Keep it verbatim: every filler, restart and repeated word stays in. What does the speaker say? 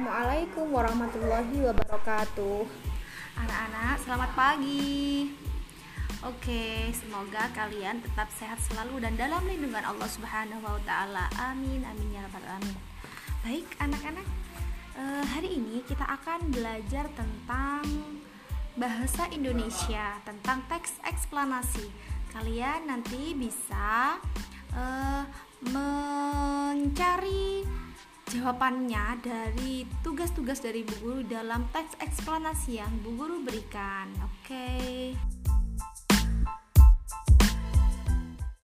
Assalamualaikum warahmatullahi wabarakatuh. Anak-anak, selamat pagi. Oke, semoga kalian tetap sehat selalu dan dalam lindungan Allah Subhanahu wa taala. Amin, amin ya rabbal alamin. Baik, anak-anak, eh, hari ini kita akan belajar tentang bahasa Indonesia, tentang teks eksplanasi. Kalian nanti bisa eh, mencari jawabannya dari tugas-tugas dari Bu Guru dalam teks eksplanasi yang Bu Guru berikan. Oke.